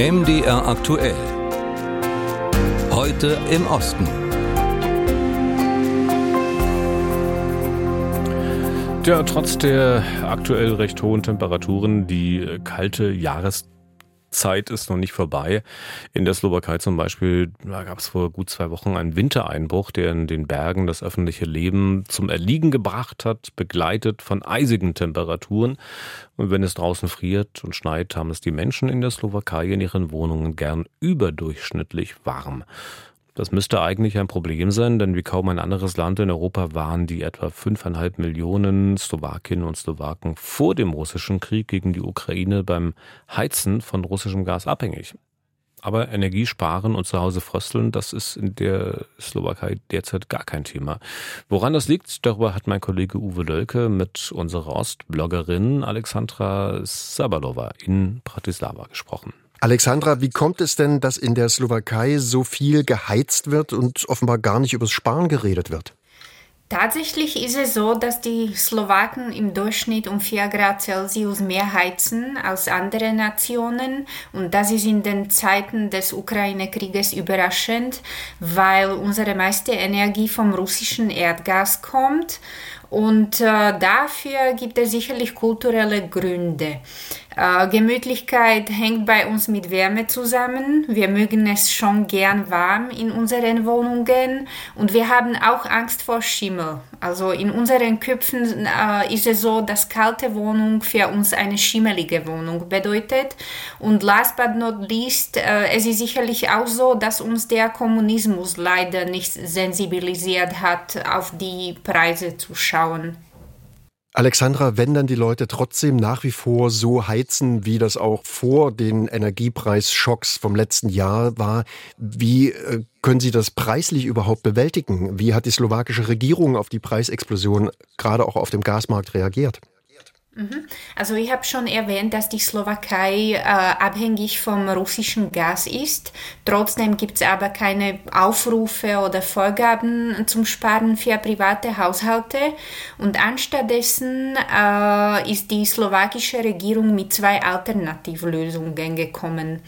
MDR aktuell. Heute im Osten. Ja, trotz der aktuell recht hohen Temperaturen, die kalte Jahreszeit ist noch nicht vorbei. In der Slowakei zum Beispiel gab es vor gut 2 Wochen einen Wintereinbruch, der in den Bergen das öffentliche Leben zum Erliegen gebracht hat, begleitet von eisigen Temperaturen. Und wenn es draußen friert und schneit, haben es die Menschen in der Slowakei in ihren Wohnungen gern überdurchschnittlich warm. Das müsste eigentlich ein Problem sein, denn wie kaum ein anderes Land in Europa waren die etwa 5,5 Millionen Slowakinnen und Slowaken vor dem russischen Krieg gegen die Ukraine beim Heizen von russischem Gas abhängig. Aber Energie sparen und zu Hause frösteln, das ist in der Slowakei derzeit gar kein Thema. Woran das liegt, darüber hat mein Kollege Uwe Dölke mit unserer Ostbloggerin Alexandra Sabalova in Bratislava gesprochen. Alexandra, wie kommt es denn, dass in der Slowakei so viel geheizt wird und offenbar gar nicht übers Sparen geredet wird? Tatsächlich ist es so, dass die Slowaken im Durchschnitt um 4 Grad Celsius mehr heizen als andere Nationen. Und das ist in den Zeiten des Ukraine-Krieges überraschend, weil unsere meiste Energie vom russischen Erdgas kommt. Und dafür gibt es sicherlich kulturelle Gründe. Gemütlichkeit hängt bei uns mit Wärme zusammen. Wir mögen es schon gern warm in unseren Wohnungen und wir haben auch Angst vor Schimmel. Also in unseren Köpfen ist es so, dass kalte Wohnung für uns eine schimmelige Wohnung bedeutet. Und last but not least, es ist sicherlich auch so, dass uns der Kommunismus leider nicht sensibilisiert hat, auf die Preise zu schauen. Alexandra, wenn dann die Leute trotzdem nach wie vor so heizen, wie das auch vor den Energiepreisschocks vom letzten Jahr war, wie können sie das preislich überhaupt bewältigen? Wie hat die slowakische Regierung auf die Preisexplosion gerade auch auf dem Gasmarkt reagiert? Also ich habe schon erwähnt, dass die Slowakei abhängig vom russischen Gas ist. Trotzdem gibt es aber keine Aufrufe oder Vorgaben zum Sparen für private Haushalte. Und anstattdessen ist die slowakische Regierung mit 2 Alternativlösungen gekommen.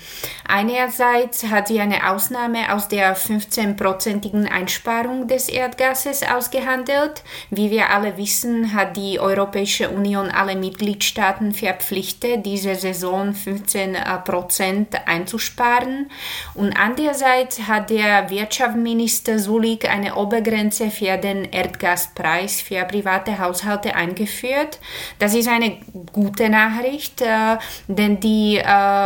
Einerseits hat sie eine Ausnahme aus der 15-prozentigen Einsparung des Erdgases ausgehandelt. Wie wir alle wissen, hat die Europäische Union alle Mitgliedstaaten verpflichtet, diese Saison 15% einzusparen. Und andererseits hat der Wirtschaftsminister Sulik eine Obergrenze für den Erdgaspreis für private Haushalte eingeführt. Das ist eine gute Nachricht, denn die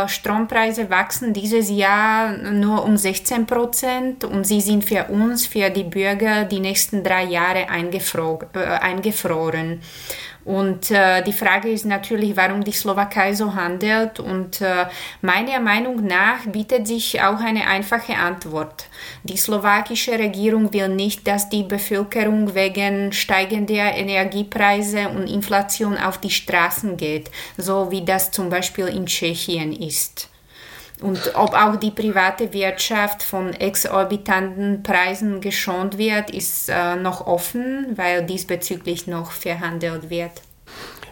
Strompreise wachsen dieses Jahr nur um 16% und sie sind für uns, für die Bürger, die nächsten 3 Jahre eingefroren. Und die Frage ist natürlich, warum die Slowakei so handelt. Und meiner Meinung nach bietet sich auch eine einfache Antwort. Die slowakische Regierung will nicht, dass die Bevölkerung wegen steigender Energiepreise und Inflation auf die Straßen geht, so wie das zum Beispiel in Tschechien ist. Und ob auch die private Wirtschaft von exorbitanten Preisen geschont wird, ist noch offen, weil diesbezüglich noch verhandelt wird.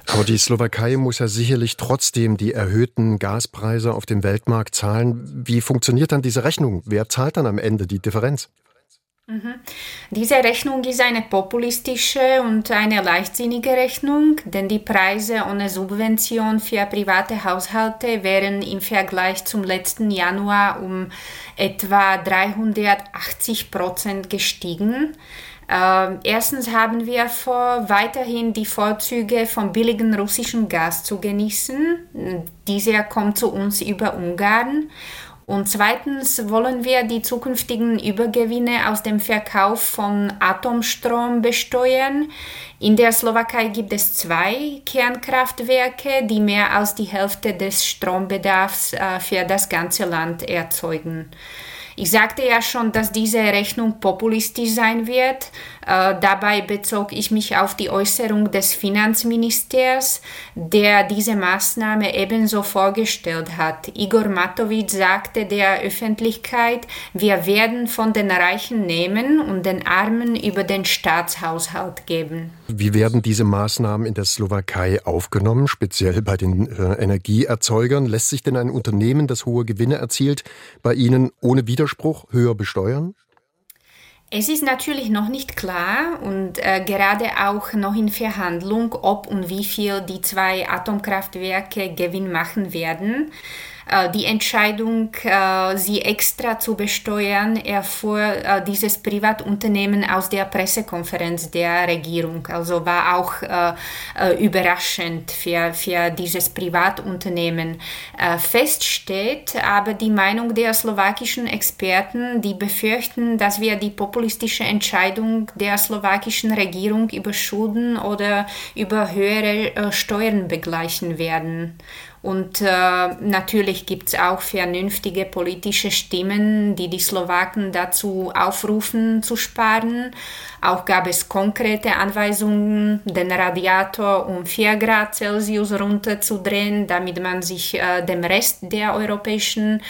Aber die Slowakei muss ja sicherlich trotzdem die erhöhten Gaspreise auf dem Weltmarkt zahlen. Wie funktioniert dann diese Rechnung? Wer zahlt dann am Ende die Differenz? Diese Rechnung ist eine populistische und eine leichtsinnige Rechnung, denn die Preise ohne Subvention für private Haushalte wären im Vergleich zum letzten Januar um etwa 380% gestiegen. Erstens haben wir vor, weiterhin die Vorzüge von billigem russischem Gas zu genießen. Dieser kommt zu uns über Ungarn. Und zweitens wollen wir die zukünftigen Übergewinne aus dem Verkauf von Atomstrom besteuern. In der Slowakei gibt es 2 Kernkraftwerke, die mehr als die Hälfte des Strombedarfs für das ganze Land erzeugen. Ich sagte ja schon, dass diese Rechnung populistisch sein wird. Dabei bezog ich mich auf die Äußerung des Finanzministers, der diese Maßnahme ebenso vorgestellt hat. Igor Matović sagte der Öffentlichkeit, wir werden von den Reichen nehmen und den Armen über den Staatshaushalt geben. Wie werden diese Maßnahmen in der Slowakei aufgenommen, speziell bei den Energieerzeugern? Lässt sich denn ein Unternehmen, das hohe Gewinne erzielt, bei Ihnen ohne Widerspruch höher besteuern? Es ist natürlich noch nicht klar und gerade auch noch in Verhandlung, ob und wie viel die zwei Atomkraftwerke Gewinn machen werden. Die Entscheidung, sie extra zu besteuern, erfuhr dieses Privatunternehmen aus der Pressekonferenz der Regierung. Also war auch überraschend für dieses Privatunternehmen. Fest steht aber die Meinung der slowakischen Experten, die befürchten, dass wir die populistische Entscheidung der slowakischen Regierung über Schulden oder über höhere Steuern begleichen werden. Und natürlich gibt es auch vernünftige politische Stimmen, die die Slowaken dazu aufrufen, zu sparen. Auch gab es konkrete Anweisungen, den Radiator um 4 Grad Celsius runterzudrehen, damit man sich dem Rest der Europäischen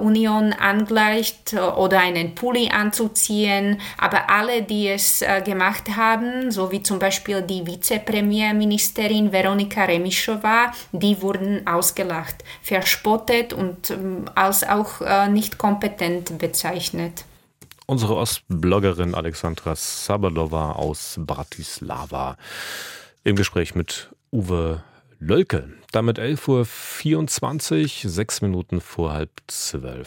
Union angleicht oder einen Pulli anzuziehen. Aber alle, die es gemacht haben, so wie zum Beispiel die Vizepremierministerin Veronika Remišová, die wurden ausgelacht, verspottet und als auch nicht kompetent bezeichnet. Unsere Ostbloggerin Alexandra Sabalova aus Bratislava im Gespräch mit Uwe Dölke. Damit 11.24 Uhr, 6 Minuten vor 11:30.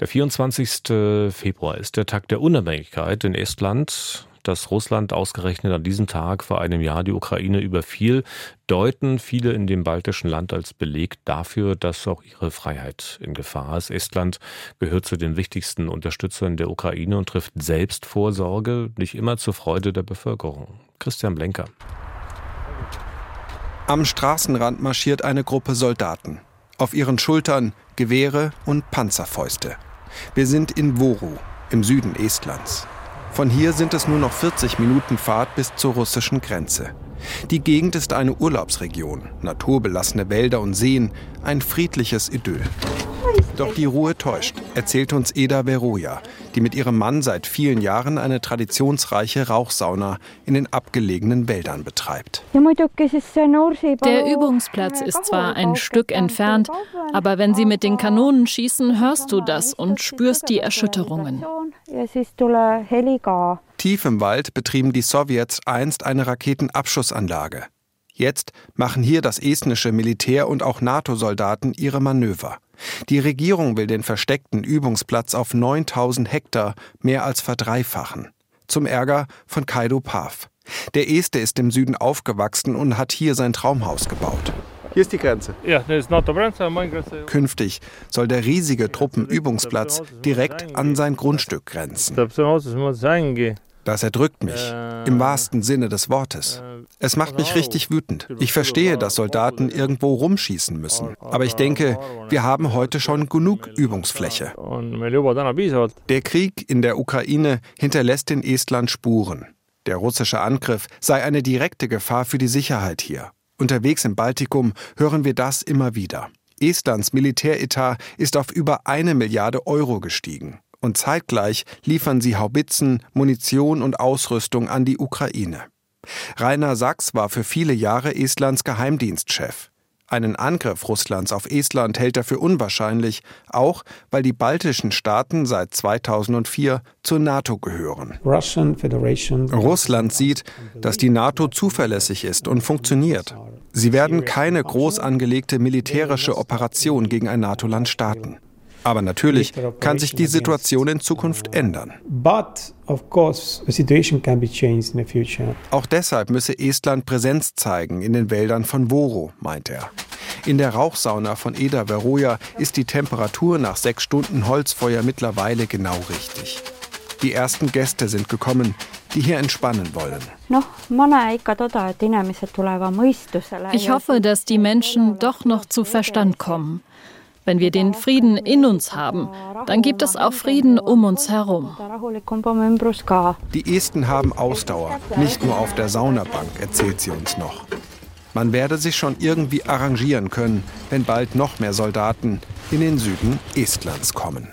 Der 24. Februar ist der Tag der Unabhängigkeit in Estland. Dass Russland ausgerechnet an diesem Tag vor einem Jahr die Ukraine überfiel, deuten viele in dem baltischen Land als Beleg dafür, dass auch ihre Freiheit in Gefahr ist. Estland gehört zu den wichtigsten Unterstützern der Ukraine und trifft Selbstvorsorge, nicht immer zur Freude der Bevölkerung. Christian Blenker. Am Straßenrand marschiert eine Gruppe Soldaten. Auf ihren Schultern Gewehre und Panzerfäuste. Wir sind in Voru, im Süden Estlands. Von hier sind es nur noch 40 Minuten Fahrt bis zur russischen Grenze. Die Gegend ist eine Urlaubsregion, naturbelassene Wälder und Seen, ein friedliches Idyll. Doch die Ruhe täuscht, erzählt uns Eda Veroja, die mit ihrem Mann seit vielen Jahren eine traditionsreiche Rauchsauna in den abgelegenen Wäldern betreibt. Der Übungsplatz ist zwar ein Stück entfernt, aber wenn sie mit den Kanonen schießen, hörst du das und spürst die Erschütterungen. Tief im Wald betrieben die Sowjets einst eine Raketenabschussanlage. Jetzt machen hier das estnische Militär und auch NATO-Soldaten ihre Manöver. Die Regierung will den versteckten Übungsplatz auf 9.000 Hektar mehr als verdreifachen. Zum Ärger von Kaido Paav. Der Este ist im Süden aufgewachsen und hat hier sein Traumhaus gebaut. Hier ist die Grenze. Künftig soll der riesige Truppenübungsplatz direkt an sein Grundstück grenzen. Das erdrückt mich, im wahrsten Sinne des Wortes. Es macht mich richtig wütend. Ich verstehe, dass Soldaten irgendwo rumschießen müssen. Aber ich denke, wir haben heute schon genug Übungsfläche. Der Krieg in der Ukraine hinterlässt in Estland Spuren. Der russische Angriff sei eine direkte Gefahr für die Sicherheit hier. Unterwegs im Baltikum hören wir das immer wieder. Estlands Militäretat ist auf über 1 Milliarde Euro gestiegen. Und zeitgleich liefern sie Haubitzen, Munition und Ausrüstung an die Ukraine. Rainer Sachs war für viele Jahre Estlands Geheimdienstchef. Einen Angriff Russlands auf Estland hält er für unwahrscheinlich, auch weil die baltischen Staaten seit 2004 zur NATO gehören. Russland sieht, dass die NATO zuverlässig ist und funktioniert. Sie werden keine groß angelegte militärische Operation gegen ein NATO-Land starten. Aber natürlich kann sich die Situation in Zukunft ändern. Auch deshalb müsse Estland Präsenz zeigen in den Wäldern von Voru, meint er. In der Rauchsauna von Eda Veroja ist die Temperatur nach 6 Stunden Holzfeuer mittlerweile genau richtig. Die ersten Gäste sind gekommen, die hier entspannen wollen. Ich hoffe, dass die Menschen doch noch zu Verstand kommen. Wenn wir den Frieden in uns haben, dann gibt es auch Frieden um uns herum. Die Esten haben Ausdauer, nicht nur auf der Saunabank, erzählt sie uns noch. Man werde sich schon irgendwie arrangieren können, wenn bald noch mehr Soldaten in den Süden Estlands kommen.